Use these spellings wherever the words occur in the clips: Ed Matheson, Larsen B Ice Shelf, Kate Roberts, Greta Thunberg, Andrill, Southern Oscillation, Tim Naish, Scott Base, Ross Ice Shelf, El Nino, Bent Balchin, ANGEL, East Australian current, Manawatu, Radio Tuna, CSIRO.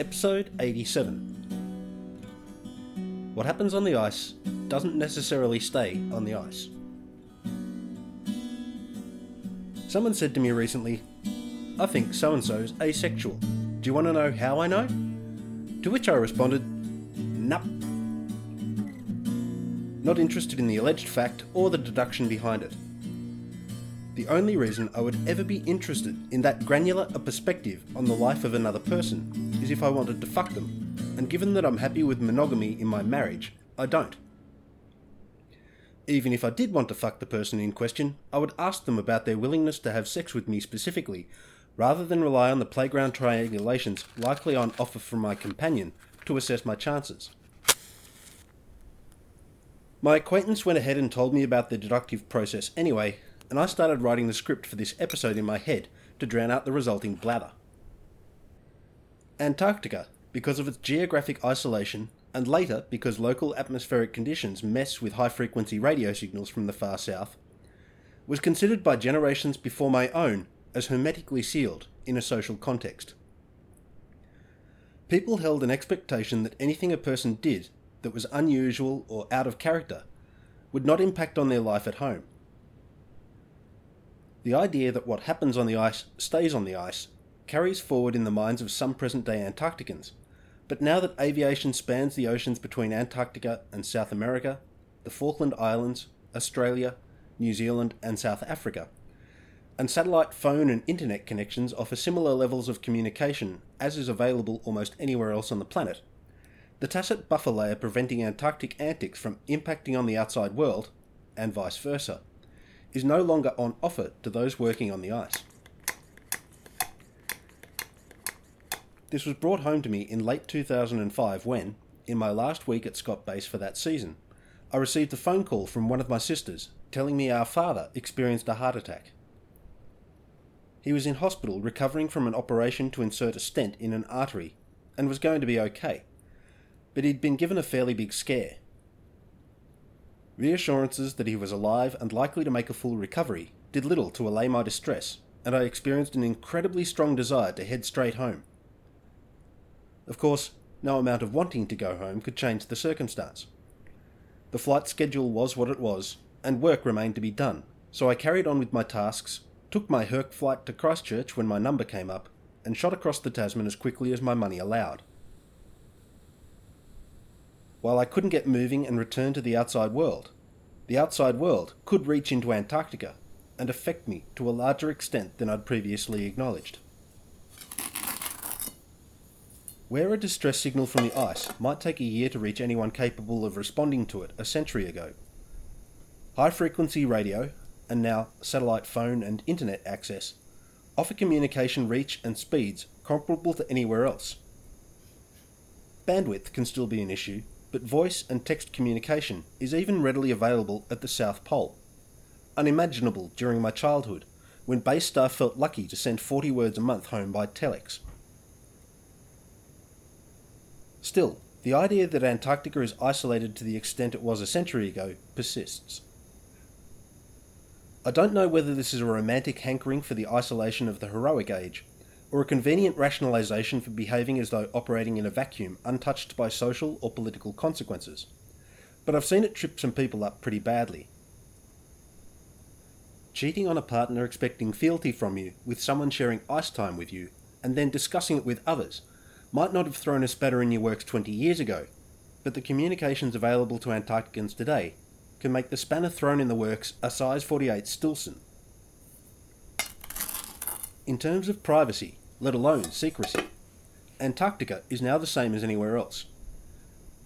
Episode 87. What happens on the ice doesn't necessarily stay on the ice. Someone said to me recently, "I think so-and-so's asexual. Do you want to know how I know?" To which I responded, "Nup." Not interested in the alleged fact or the deduction behind it. The only reason I would ever be interested in that granular a perspective on the life of another person is if I wanted to fuck them, and given that I'm happy with monogamy in my marriage, I don't. Even if I did want to fuck the person in question, I would ask them about their willingness to have sex with me specifically, rather than rely on the playground triangulations likely on offer from my companion to assess my chances. My acquaintance went ahead and told me about the deductive process anyway, and I started writing the script for this episode in my head to drown out the resulting blather. Antarctica, because of its geographic isolation, and later because local atmospheric conditions mess with high-frequency radio signals from the far south, was considered by generations before my own as hermetically sealed in a social context. People held an expectation that anything a person did that was unusual or out of character would not impact on their life at home. The idea that what happens on the ice stays on the ice carries forward in the minds of some present-day Antarcticans, but now that aviation spans the oceans between Antarctica and South America, the Falkland Islands, Australia, New Zealand and South Africa, and satellite phone and internet connections offer similar levels of communication as is available almost anywhere else on the planet, the tacit buffer layer preventing Antarctic antics from impacting on the outside world, and vice versa, is no longer on offer to those working on the ice. This was brought home to me in late 2005 when, in my last week at Scott Base for that season, I received a phone call from one of my sisters telling me our father experienced a heart attack. He was in hospital recovering from an operation to insert a stent in an artery and was going to be okay, but he'd been given a fairly big scare. Reassurances that he was alive and likely to make a full recovery did little to allay my distress, and I experienced an incredibly strong desire to head straight home. Of course, no amount of wanting to go home could change the circumstance. The flight schedule was what it was, and work remained to be done, so I carried on with my tasks, took my Herc flight to Christchurch when my number came up, and shot across the Tasman as quickly as my money allowed. While I couldn't get moving and return to the outside world could reach into Antarctica and affect me to a larger extent than I'd previously acknowledged. Where a distress signal from the ice might take a year to reach anyone capable of responding to it a century ago, high-frequency radio, and now satellite phone and internet access, offer communication reach and speeds comparable to anywhere else. Bandwidth can still be an issue, but voice and text communication is even readily available at the South Pole. Unimaginable during my childhood, when base staff felt lucky to send 40 words a month home by telex. Still, the idea that Antarctica is isolated to the extent it was a century ago persists. I don't know whether this is a romantic hankering for the isolation of the heroic age, or a convenient rationalisation for behaving as though operating in a vacuum untouched by social or political consequences, but I've seen it trip some people up pretty badly. Cheating on a partner expecting fealty from you with someone sharing ice time with you and then discussing it with others might not have thrown a spatter in your works 20 years ago, but the communications available to Antarcticans today can make the spanner thrown in the works a size 48 Stilson. In terms of privacy, let alone secrecy, Antarctica is now the same as anywhere else.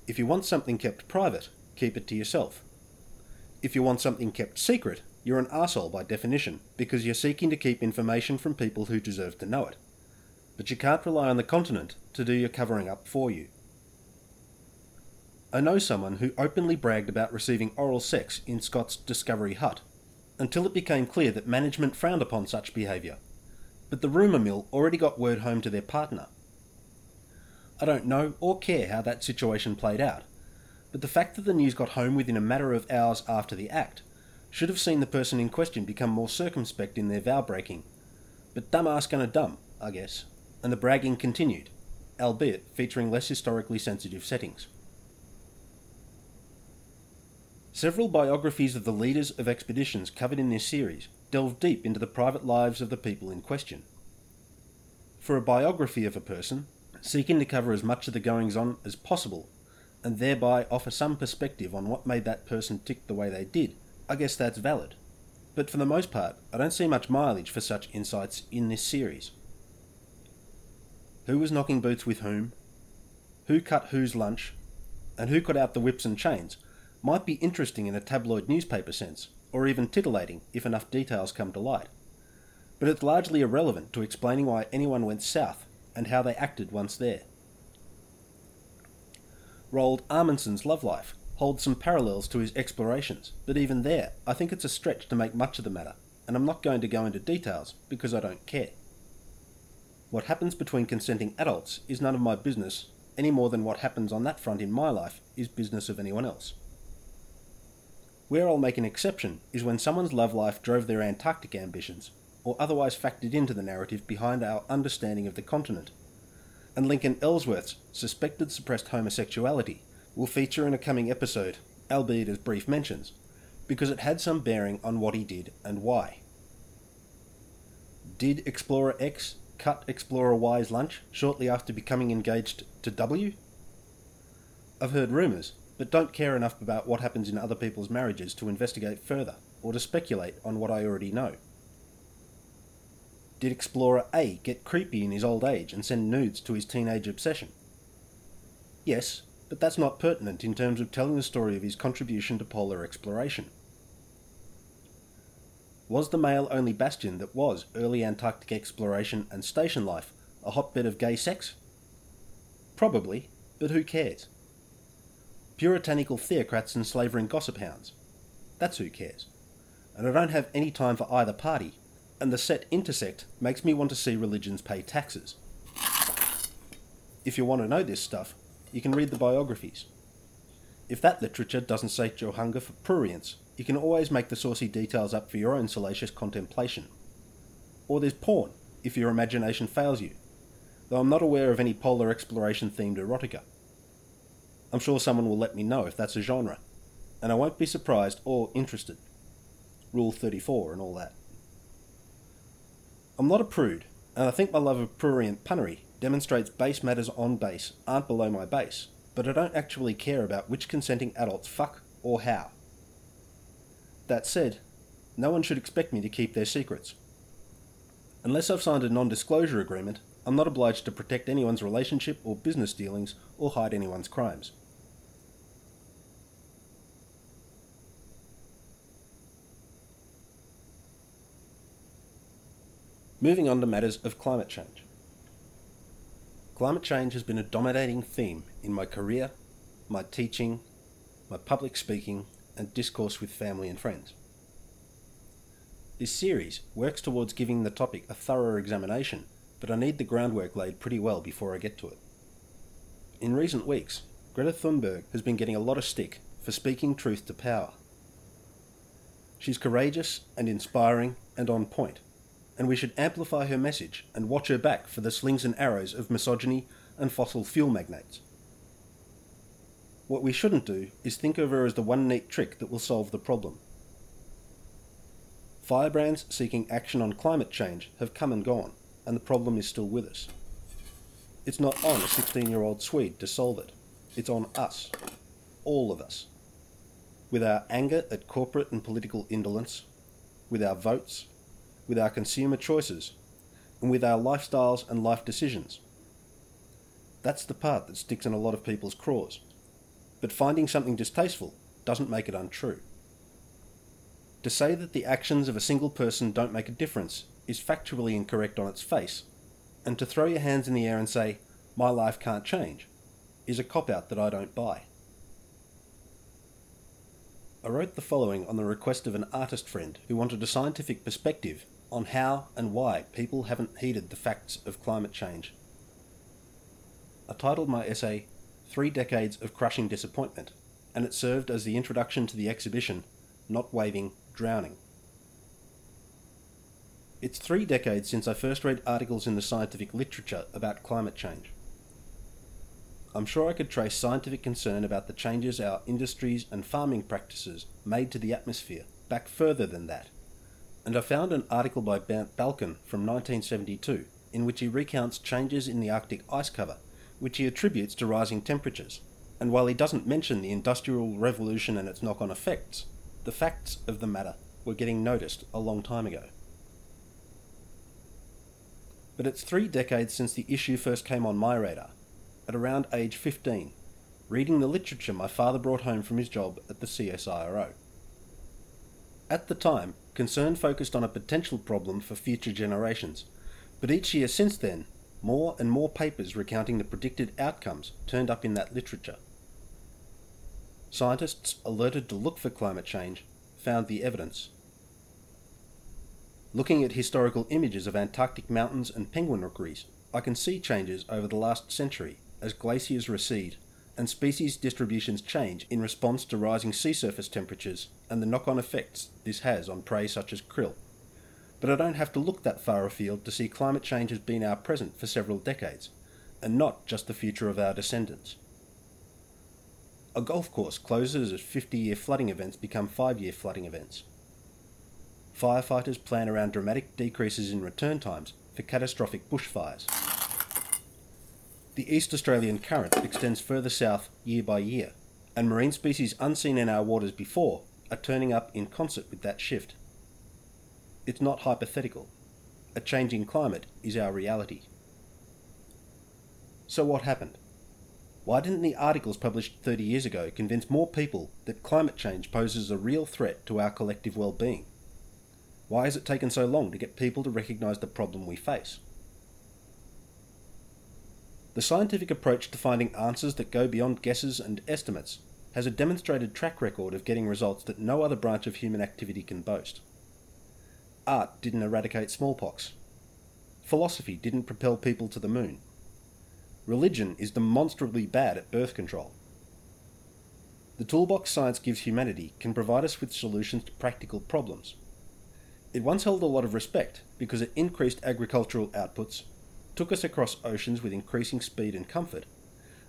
If you want something kept private, keep it to yourself. If you want something kept secret, you're an arsehole by definition, because you're seeking to keep information from people who deserve to know it. But you can't rely on the continent to do your covering up for you. I know someone who openly bragged about receiving oral sex in Scott's Discovery Hut, until it became clear that management frowned upon such behaviour. But the rumour mill already got word home to their partner. I don't know or care how that situation played out, but the fact that the news got home within a matter of hours after the act should have seen the person in question become more circumspect in their vow breaking. But dumb ass gonna dumb, I guess, and the bragging continued, albeit featuring less historically sensitive settings. Several biographies of the leaders of expeditions covered in this series delve deep into the private lives of the people in question. For a biography of a person, seeking to cover as much of the goings-on as possible, and thereby offer some perspective on what made that person tick the way they did, I guess that's valid. But for the most part, I don't see much mileage for such insights in this series. Who was knocking boots with whom, who cut whose lunch, and who cut out the whips and chains might be interesting in a tabloid newspaper sense, or even titillating if enough details come to light. But it's largely irrelevant to explaining why anyone went south and how they acted once there. Roald Amundsen's love life holds some parallels to his explorations, but even there, I think it's a stretch to make much of the matter, and I'm not going to go into details because I don't care. What happens between consenting adults is none of my business, any more than what happens on that front in my life is business of anyone else. Where I'll make an exception is when someone's love life drove their Antarctic ambitions, or otherwise factored into the narrative behind our understanding of the continent. And Lincoln Ellsworth's suspected suppressed homosexuality will feature in a coming episode, albeit as brief mentions, because it had some bearing on what he did and why. Did Explorer X cut Explorer Y's lunch shortly after becoming engaged to W? I've heard rumours, but don't care enough about what happens in other people's marriages to investigate further, or to speculate on what I already know. Did Explorer A get creepy in his old age and send nudes to his teenage obsession? Yes, but that's not pertinent in terms of telling the story of his contribution to polar exploration. Was the male-only bastion that was early Antarctic exploration and station life a hotbed of gay sex? Probably, but who cares? Puritanical theocrats and slavering gossip hounds. That's who cares. And I don't have any time for either party, and the set intersect makes me want to see religions pay taxes. If you want to know this stuff, you can read the biographies. If that literature doesn't sate your hunger for prurience, you can always make the saucy details up for your own salacious contemplation. Or there's porn, if your imagination fails you, though I'm not aware of any polar exploration-themed erotica. I'm sure someone will let me know if that's a genre, and I won't be surprised or interested. Rule 34 and all that. I'm not a prude, and I think my love of prurient punnery demonstrates base matters on base aren't below my base, but I don't actually care about which consenting adults fuck or how. That said, no one should expect me to keep their secrets. Unless I've signed a non-disclosure agreement, I'm not obliged to protect anyone's relationship or business dealings or hide anyone's crimes. Moving on to matters of climate change. Climate change has been a dominating theme in my career, my teaching, my public speaking, and discourse with family and friends. This series works towards giving the topic a thorough examination, but I need the groundwork laid pretty well before I get to it. In recent weeks, Greta Thunberg has been getting a lot of stick for speaking truth to power. She's courageous and inspiring and on point, and we should amplify her message and watch her back for the slings and arrows of misogyny and fossil fuel magnates. What we shouldn't do is think of her as the one neat trick that will solve the problem. Firebrands seeking action on climate change have come and gone, and the problem is still with us. It's not on a 16-year-old Swede to solve it. It's on us. All of us. With our anger at corporate and political indolence, with our votes, with our consumer choices, and with our lifestyles and life decisions. That's the part that sticks in a lot of people's craws. But finding something distasteful doesn't make it untrue. To say that the actions of a single person don't make a difference is factually incorrect on its face, and to throw your hands in the air and say, "My life can't change," is a cop-out that I don't buy. I wrote the following on the request of an artist friend who wanted a scientific perspective on how and why people haven't heeded the facts of climate change. I titled my essay, 3 Decades of Crushing Disappointment, and it served as the introduction to the exhibition, Not Waving, Drowning. It's 3 decades since I first read articles in the scientific literature about climate change. I'm sure I could trace scientific concern about the changes our industries and farming practices made to the atmosphere back further than that. And I found an article by Bent Balchin from 1972 in which he recounts changes in the Arctic ice cover, which he attributes to rising temperatures. And while he doesn't mention the Industrial Revolution and its knock-on effects, the facts of the matter were getting noticed a long time ago. But it's 3 decades since the issue first came on my radar. At around age 15, reading the literature my father brought home from his job at the CSIRO. At the time, concern focused on a potential problem for future generations, but each year since then, more and more papers recounting the predicted outcomes turned up in that literature. Scientists alerted to look for climate change found the evidence. Looking at historical images of Antarctic mountains and penguin rookeries, I can see changes over the last century as glaciers recede and species distributions change in response to rising sea surface temperatures and the knock-on effects this has on prey such as krill. But I don't have to look that far afield to see climate change has been our present for several decades, and not just the future of our descendants. A golf course closes as 50-year flooding events become 5-year flooding events. Firefighters plan around dramatic decreases in return times for catastrophic bushfires. The East Australian current extends further south year by year, and marine species unseen in our waters before are turning up in concert with that shift. It's not hypothetical. A changing climate is our reality. So what happened? Why didn't the articles published 30 years ago convince more people that climate change poses a real threat to our collective well-being? Why has it taken so long to get people to recognise the problem we face? The scientific approach to finding answers that go beyond guesses and estimates has a demonstrated track record of getting results that no other branch of human activity can boast. Art didn't eradicate smallpox. Philosophy didn't propel people to the moon. Religion is demonstrably bad at birth control. The toolbox science gives humanity can provide us with solutions to practical problems. It once held a lot of respect because it increased agricultural outputs, took us across oceans with increasing speed and comfort,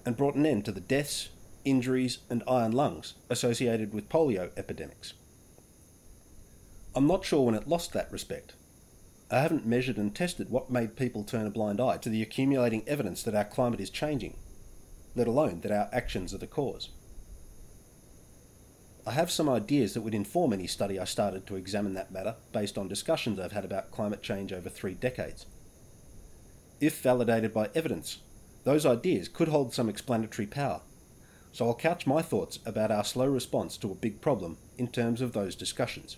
and brought an end to the deaths, injuries, and iron lungs associated with polio epidemics. I'm not sure when it lost that respect. I haven't measured and tested what made people turn a blind eye to the accumulating evidence that our climate is changing, let alone that our actions are the cause. I have some ideas that would inform any study I started to examine that matter based on discussions I've had about climate change over 3 decades. If validated by evidence, those ideas could hold some explanatory power, so I'll couch my thoughts about our slow response to a big problem in terms of those discussions.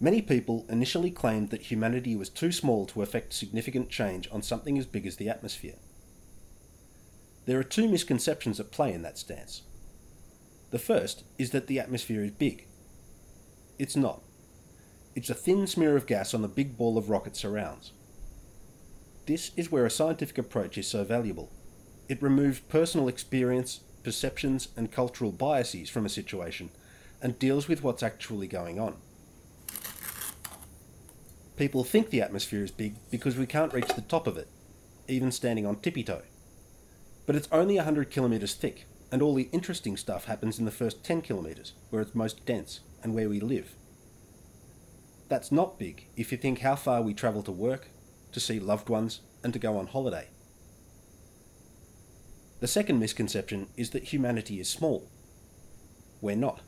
Many people initially claimed that humanity was too small to effect significant change on something as big as the atmosphere. There are 2 misconceptions at play in that stance. The first is that the atmosphere is big. It's not. It's a thin smear of gas on the big ball of rock it surrounds. This is where a scientific approach is so valuable. It removes personal experience, perceptions, and cultural biases from a situation and deals with what's actually going on. People think the atmosphere is big because we can't reach the top of it, even standing on tippy-toe. But it's only 100 kilometres thick, and all the interesting stuff happens in the first 10 kilometres, where it's most dense and where we live. That's not big if you think how far we travel to work, to see loved ones, and to go on holiday. The second misconception is that humanity is small. We're not.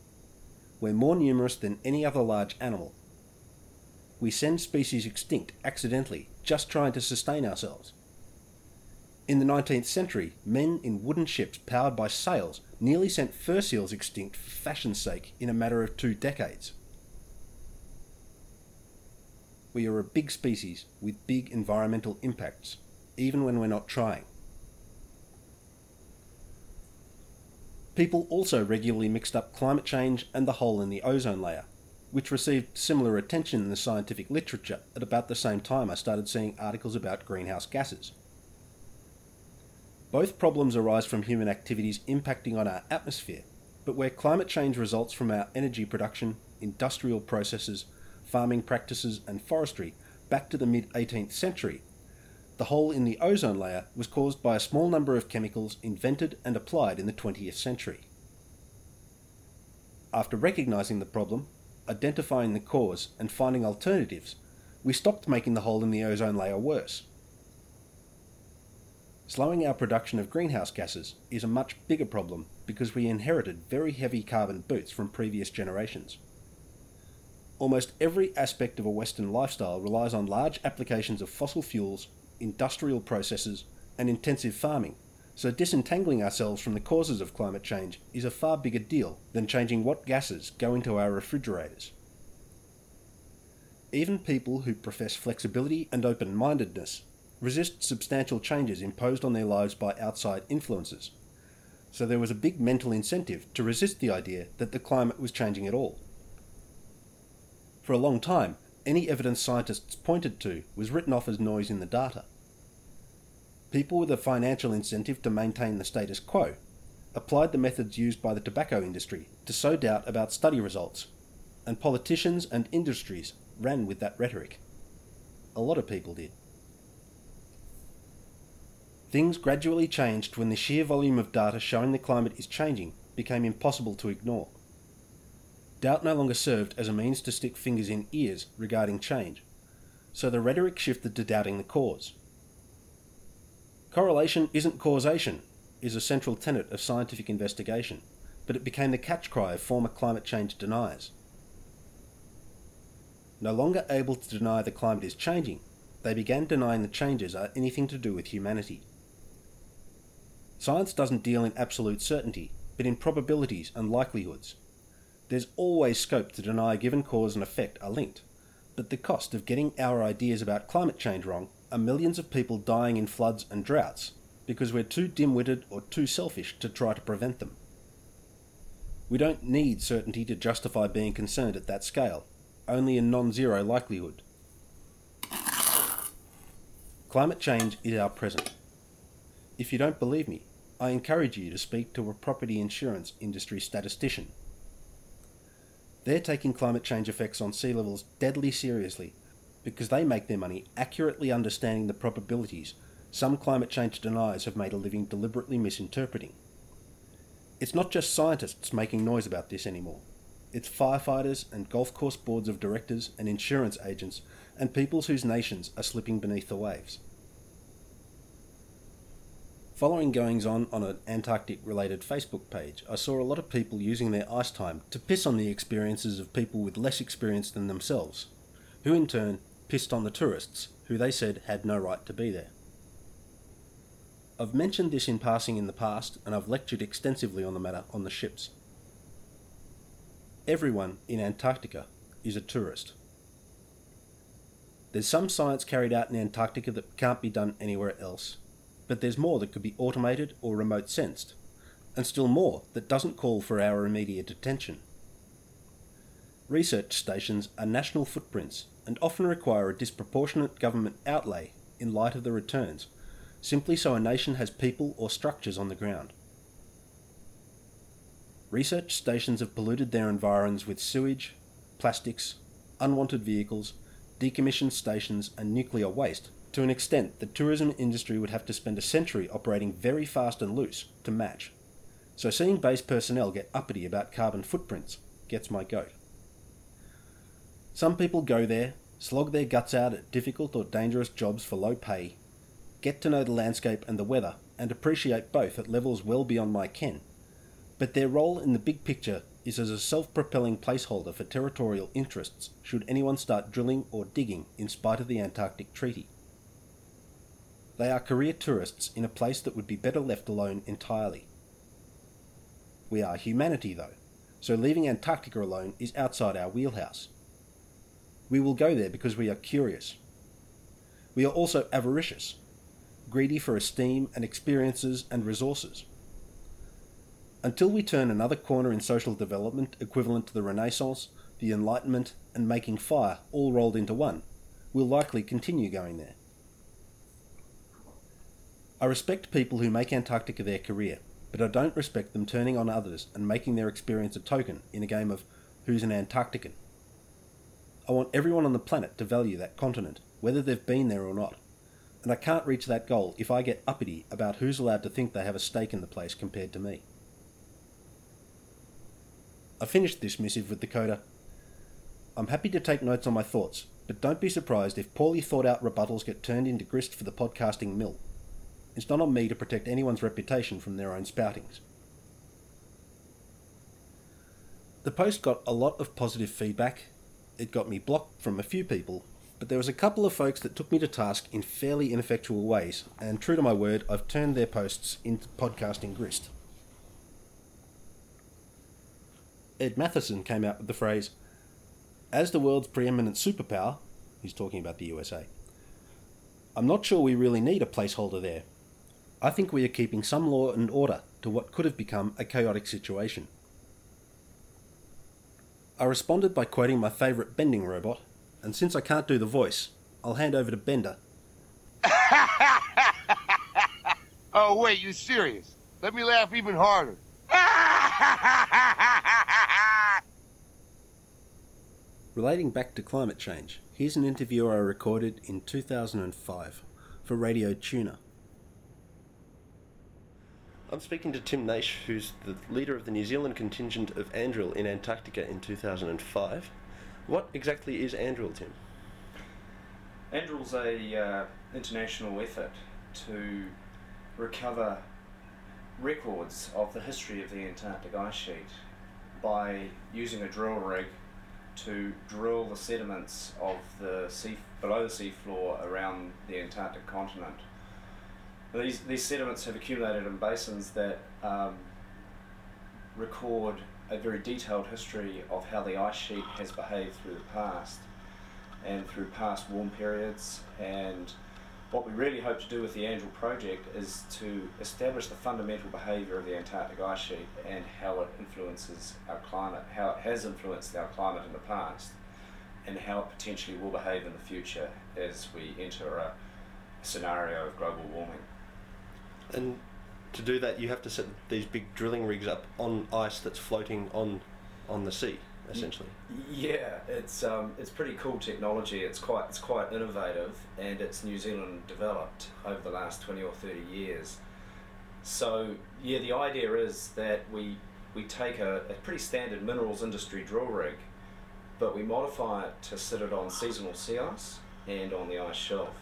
We're more numerous than any other large animal. We send species extinct accidentally, just trying to sustain ourselves. In the 19th century, men in wooden ships powered by sails nearly sent fur seals extinct for fashion's sake in a matter of 2 decades. We are a big species with big environmental impacts, even when we're not trying. People also regularly mixed up climate change and the hole in the ozone layer, which received similar attention in the scientific literature at about the same time I started seeing articles about greenhouse gases. Both problems arise from human activities impacting on our atmosphere, but where climate change results from our energy production, industrial processes, farming practices and forestry back to the mid-18th century, the hole in the ozone layer was caused by a small number of chemicals invented and applied in the 20th century. After recognising the problem, identifying the cause and finding alternatives, we stopped making the hole in the ozone layer worse. Slowing our production of greenhouse gases is a much bigger problem because we inherited very heavy carbon boots from previous generations. Almost every aspect of a Western lifestyle relies on large applications of fossil fuels, industrial processes, and intensive farming, so disentangling ourselves from the causes of climate change is a far bigger deal than changing what gases go into our refrigerators. Even people who profess flexibility and open-mindedness resist substantial changes imposed on their lives by outside influences, so there was a big mental incentive to resist the idea that the climate was changing at all. For a long time, any evidence scientists pointed to was written off as noise in the data. People with a financial incentive to maintain the status quo applied the methods used by the tobacco industry to sow doubt about study results, and politicians and industries ran with that rhetoric. A lot of people did. Things gradually changed when the sheer volume of data showing the climate is changing became impossible to ignore. Doubt no longer served as a means to stick fingers in ears regarding change, so the rhetoric shifted to doubting the cause. Correlation isn't causation is a central tenet of scientific investigation, but it became the catchcry of former climate change deniers. No longer able to deny the climate is changing, they began denying the changes are anything to do with humanity. Science doesn't deal in absolute certainty, but in probabilities and likelihoods. There's always scope to deny a given cause and effect are linked, but the cost of getting our ideas about climate change wrong are millions of people dying in floods and droughts because we're too dim-witted or too selfish to try to prevent them. We don't need certainty to justify being concerned at that scale, only a non-zero likelihood. Climate change is our present. If you don't believe me, I encourage you to speak to a property insurance industry statistician. They're taking climate change effects on sea levels deadly seriously because they make their money accurately understanding the probabilities some climate change deniers have made a living deliberately misinterpreting. It's not just scientists making noise about this anymore. It's firefighters and golf course boards of directors and insurance agents and peoples whose nations are slipping beneath the waves. Following goings-on an Antarctic-related Facebook page, I saw a lot of people using their ice time to piss on the experiences of people with less experience than themselves, who in turn pissed on the tourists, who they said had no right to be there. I've mentioned this in passing in the past, and I've lectured extensively on the matter on the ships. Everyone in Antarctica is a tourist. There's some science carried out in Antarctica that can't be done anywhere else, but there's more that could be automated or remote sensed, and still more that doesn't call for our immediate attention. Research stations are national footprints and often require a disproportionate government outlay in light of the returns, simply so a nation has people or structures on the ground. Research stations have polluted their environs with sewage, plastics, unwanted vehicles, decommissioned stations and nuclear waste to an extent the tourism industry would have to spend a century operating very fast and loose to match. So seeing base personnel get uppity about carbon footprints gets my goat. Some people go there, slog their guts out at difficult or dangerous jobs for low pay, get to know the landscape and the weather and appreciate both at levels well beyond my ken. But their role in the big picture is as a self-propelling placeholder for territorial interests should anyone start drilling or digging in spite of the Antarctic Treaty. They are career tourists in a place that would be better left alone entirely. We are humanity though, so leaving Antarctica alone is outside our wheelhouse. We will go there because we are curious. We are also avaricious, greedy for esteem and experiences and resources. Until we turn another corner in social development equivalent to the Renaissance, the Enlightenment, and making fire all rolled into one, we'll likely continue going there. I respect people who make Antarctica their career, but I don't respect them turning on others and making their experience a token in a game of who's an Antarctican. I want everyone on the planet to value that continent, whether they've been there or not, and I can't reach that goal if I get uppity about who's allowed to think they have a stake in the place compared to me. I finished this missive with the coda, "I'm happy to take notes on my thoughts, but don't be surprised if poorly thought out rebuttals get turned into grist for the podcasting mill. It's not on me to protect anyone's reputation from their own spoutings." The post got a lot of positive feedback. It got me blocked from a few people, but there was a couple of folks that took me to task in fairly ineffectual ways, and true to my word, I've turned their posts into podcasting grist. Ed Matheson came out with the phrase, "As the world's preeminent superpower," he's talking about the USA, "I'm not sure we really need a placeholder there. I think we are keeping some law and order to what could have become a chaotic situation." I responded by quoting my favourite bending robot, and since I can't do the voice, I'll hand over to Bender. "Oh wait, you serious? Let me laugh even harder." Relating back to climate change, here's an interview I recorded in 2005 for Radio Tuna. I'm speaking to Tim Naish, who's the leader of the New Zealand contingent of Andrill in Antarctica in 2005. What exactly is Andrill, Tim? Andrill's an international effort to recover records of the history of the Antarctic ice sheet by using a drill rig to drill the sediments of the sea below the seafloor around the Antarctic continent. These sediments have accumulated in basins that record a very detailed history of how the ice sheet has behaved through the past and through past warm periods. And what we really hope to do with the ANGEL project is to establish the fundamental behaviour of the Antarctic ice sheet and how it influences our climate, how it has influenced our climate in the past, and how it potentially will behave in the future as we enter a scenario of global warming. And to do that, you have to set these big drilling rigs up on ice that's floating on the sea, essentially. Yeah, it's pretty cool technology. It's quite innovative, and it's New Zealand developed over the last 20 or 30 years. So yeah, the idea is that we take a pretty standard minerals industry drill rig, but we modify it to sit it on seasonal sea ice and on the ice shelf,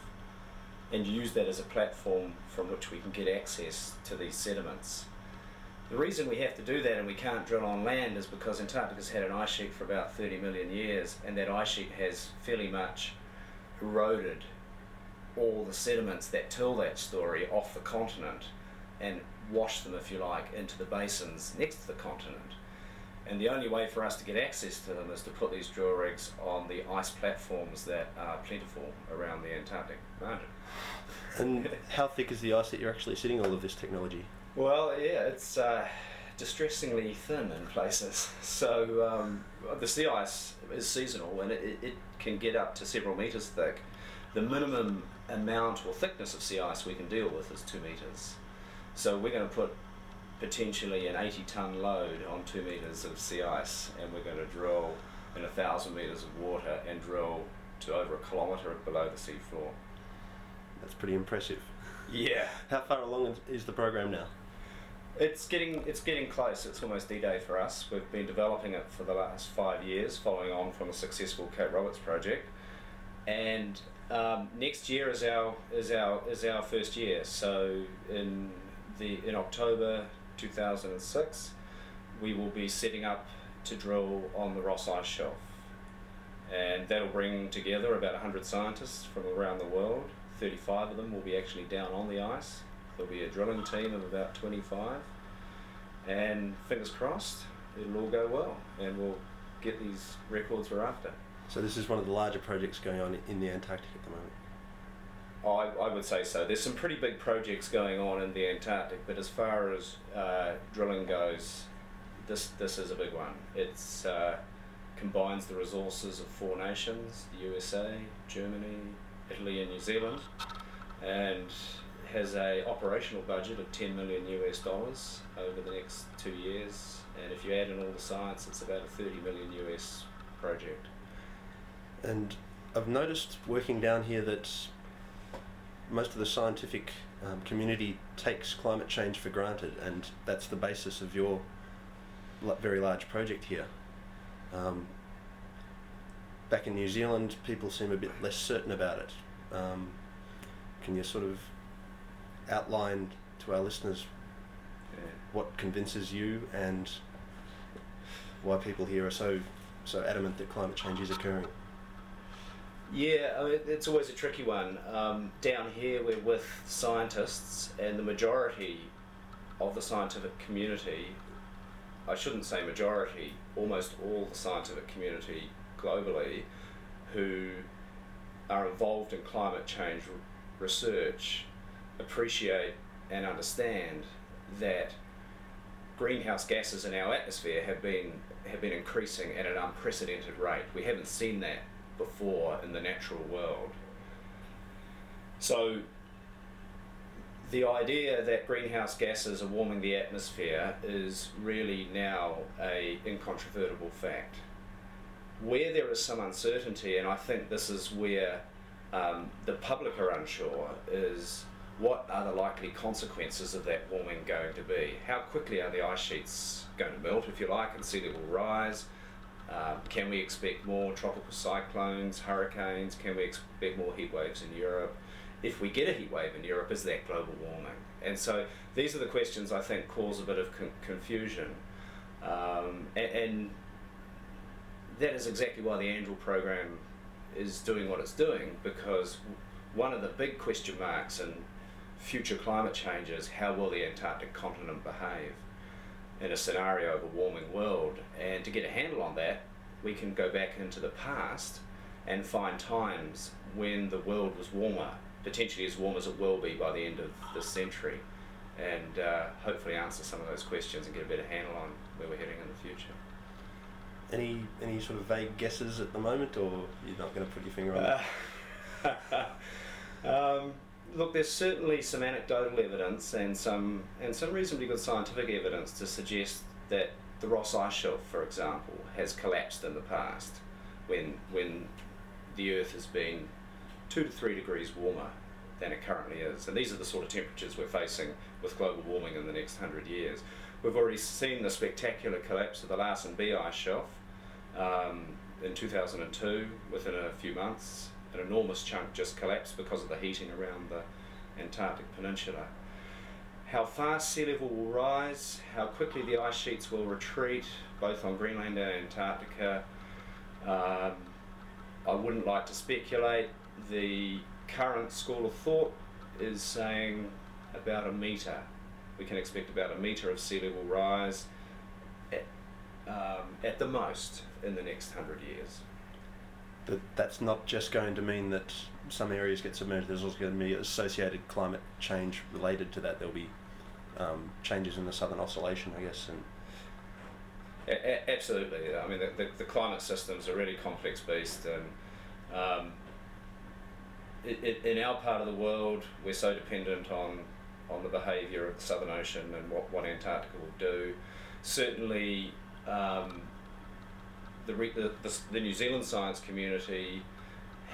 and use that as a platform from which we can get access to these sediments. The reason we have to do that and we can't drill on land is because Antarctica's had an ice sheet for about 30 million years, and that ice sheet has fairly much eroded all the sediments that tell that story off the continent and washed them, if you like, into the basins next to the continent. And the only way for us to get access to them is to put these drill rigs on the ice platforms that are plentiful around the Antarctic margin. And how thick is the ice that you're actually sitting all of this technology? Well, yeah, it's distressingly thin in places. So the sea ice is seasonal, and it can get up to several metres thick. The minimum amount or thickness of sea ice we can deal with is 2 metres. So we're going to put potentially an 80-ton load on 2 metres of sea ice, and we're going to drill in 1,000 metres of water and drill to over a kilometre below the seafloor. That's pretty impressive. Yeah. How far along is the program now? It's getting close. It's almost D-Day for us. We've been developing it for the last 5 years, following on from a successful Kate Roberts project, and next year is our first year. So in October 2006, we will be setting up to drill on the Ross Ice Shelf, and that'll bring together about 100 scientists from around the world. 35 of them will be actually down on the ice. There'll be a drilling team of about 25, and fingers crossed it'll all go well and we'll get these records we're after. So this is one of the larger projects going on in the Antarctic at the moment? I would say so. There's some pretty big projects going on in the Antarctic, but as far as drilling goes, this is a big one. It's combines the resources of 4 nations, the USA, Germany, Italy and New Zealand, and has a operational budget of $10 million over the next 2 years. And if you add in all the science, it's about a $30 million project. And I've noticed working down here that most of the scientific community takes climate change for granted, and that's the basis of your very large project here. Back in New Zealand, people seem a bit less certain about it. Can you sort of outline to our listeners what convinces you and why people here are so adamant that climate change is occurring? Yeah, I mean, it's always a tricky one. Down here we're with scientists, and the majority of the scientific community, I shouldn't say majority, almost all the scientific community globally who are involved in climate change research appreciate and understand that greenhouse gases in our atmosphere have been increasing at an unprecedented rate. We haven't seen that before in the natural world. So the idea that greenhouse gases are warming the atmosphere is really now an incontrovertible fact. Where there is some uncertainty, and I think this is where the public are unsure, is what are the likely consequences of that warming going to be? How quickly are the ice sheets going to melt, if you like, and sea level rise? Can we expect more tropical cyclones, hurricanes? Can we expect more heat waves in Europe? If we get a heat wave in Europe, is that global warming? And so these are the questions I think cause a bit of confusion. And that is exactly why the ANGEL program is doing what it's doing, because one of the big question marks in future climate change is how will the Antarctic continent behave in a scenario of a warming world? And to get a handle on that, we can go back into the past and find times when the world was warmer, potentially as warm as it will be by the end of this century, and hopefully answer some of those questions and get a better handle on where we're heading in the future. Any sort of vague guesses at the moment, or you're not going to put your finger on it? Look, there's certainly some anecdotal evidence and some reasonably good scientific evidence to suggest that the Ross Ice Shelf, for example, has collapsed in the past when the Earth has been 2 to 3 degrees warmer than it currently is. And these are the sort of temperatures we're facing with global warming in the next 100 years. We've already seen the spectacular collapse of the Larsen B Ice Shelf in 2002, within a few months. An enormous chunk just collapsed because of the heating around the Antarctic Peninsula. How fast sea level will rise, how quickly the ice sheets will retreat, both on Greenland and Antarctica, I wouldn't like to speculate. The current school of thought is saying about a metre. We can expect about a metre of sea level rise at the most in the next 100 years. But that's not just going to mean that some areas get submerged. There's also going to be associated climate change related to that. There'll be changes in the Southern Oscillation, I guess. And absolutely. I mean, the climate system's a really complex beast, and in our part of the world, we're so dependent on the behaviour of the Southern Ocean and what Antarctica will do. Certainly, the New Zealand science community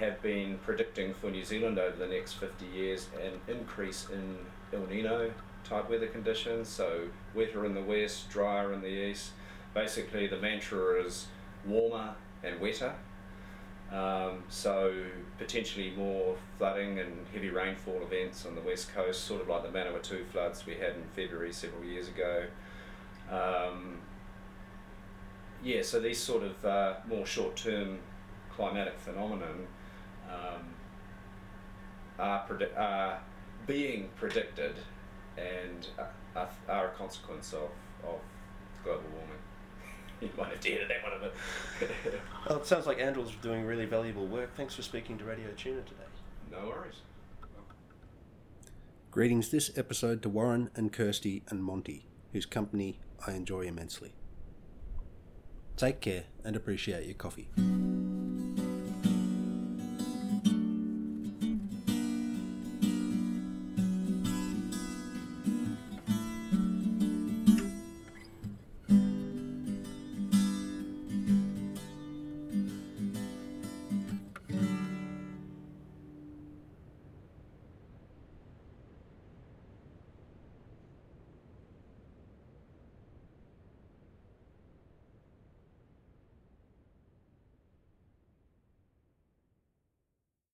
have been predicting for New Zealand over the next 50 years an increase in El Nino type weather conditions, so wetter in the west, drier in the east. Basically, the mantra is warmer and wetter, so potentially more flooding and heavy rainfall events on the west coast, sort of like the Manawatu floods we had in February several years ago. Yeah, so these sort of more short-term climatic phenomenon are being predicted and are a consequence of global warming. You might have dared that one a bit. Well, it sounds like Andrill's doing really valuable work. Thanks for speaking to Radio Tuna today. No worries. Greetings this episode to Warren and Kirsty and Monty, whose company I enjoy immensely. Take care and appreciate your coffee.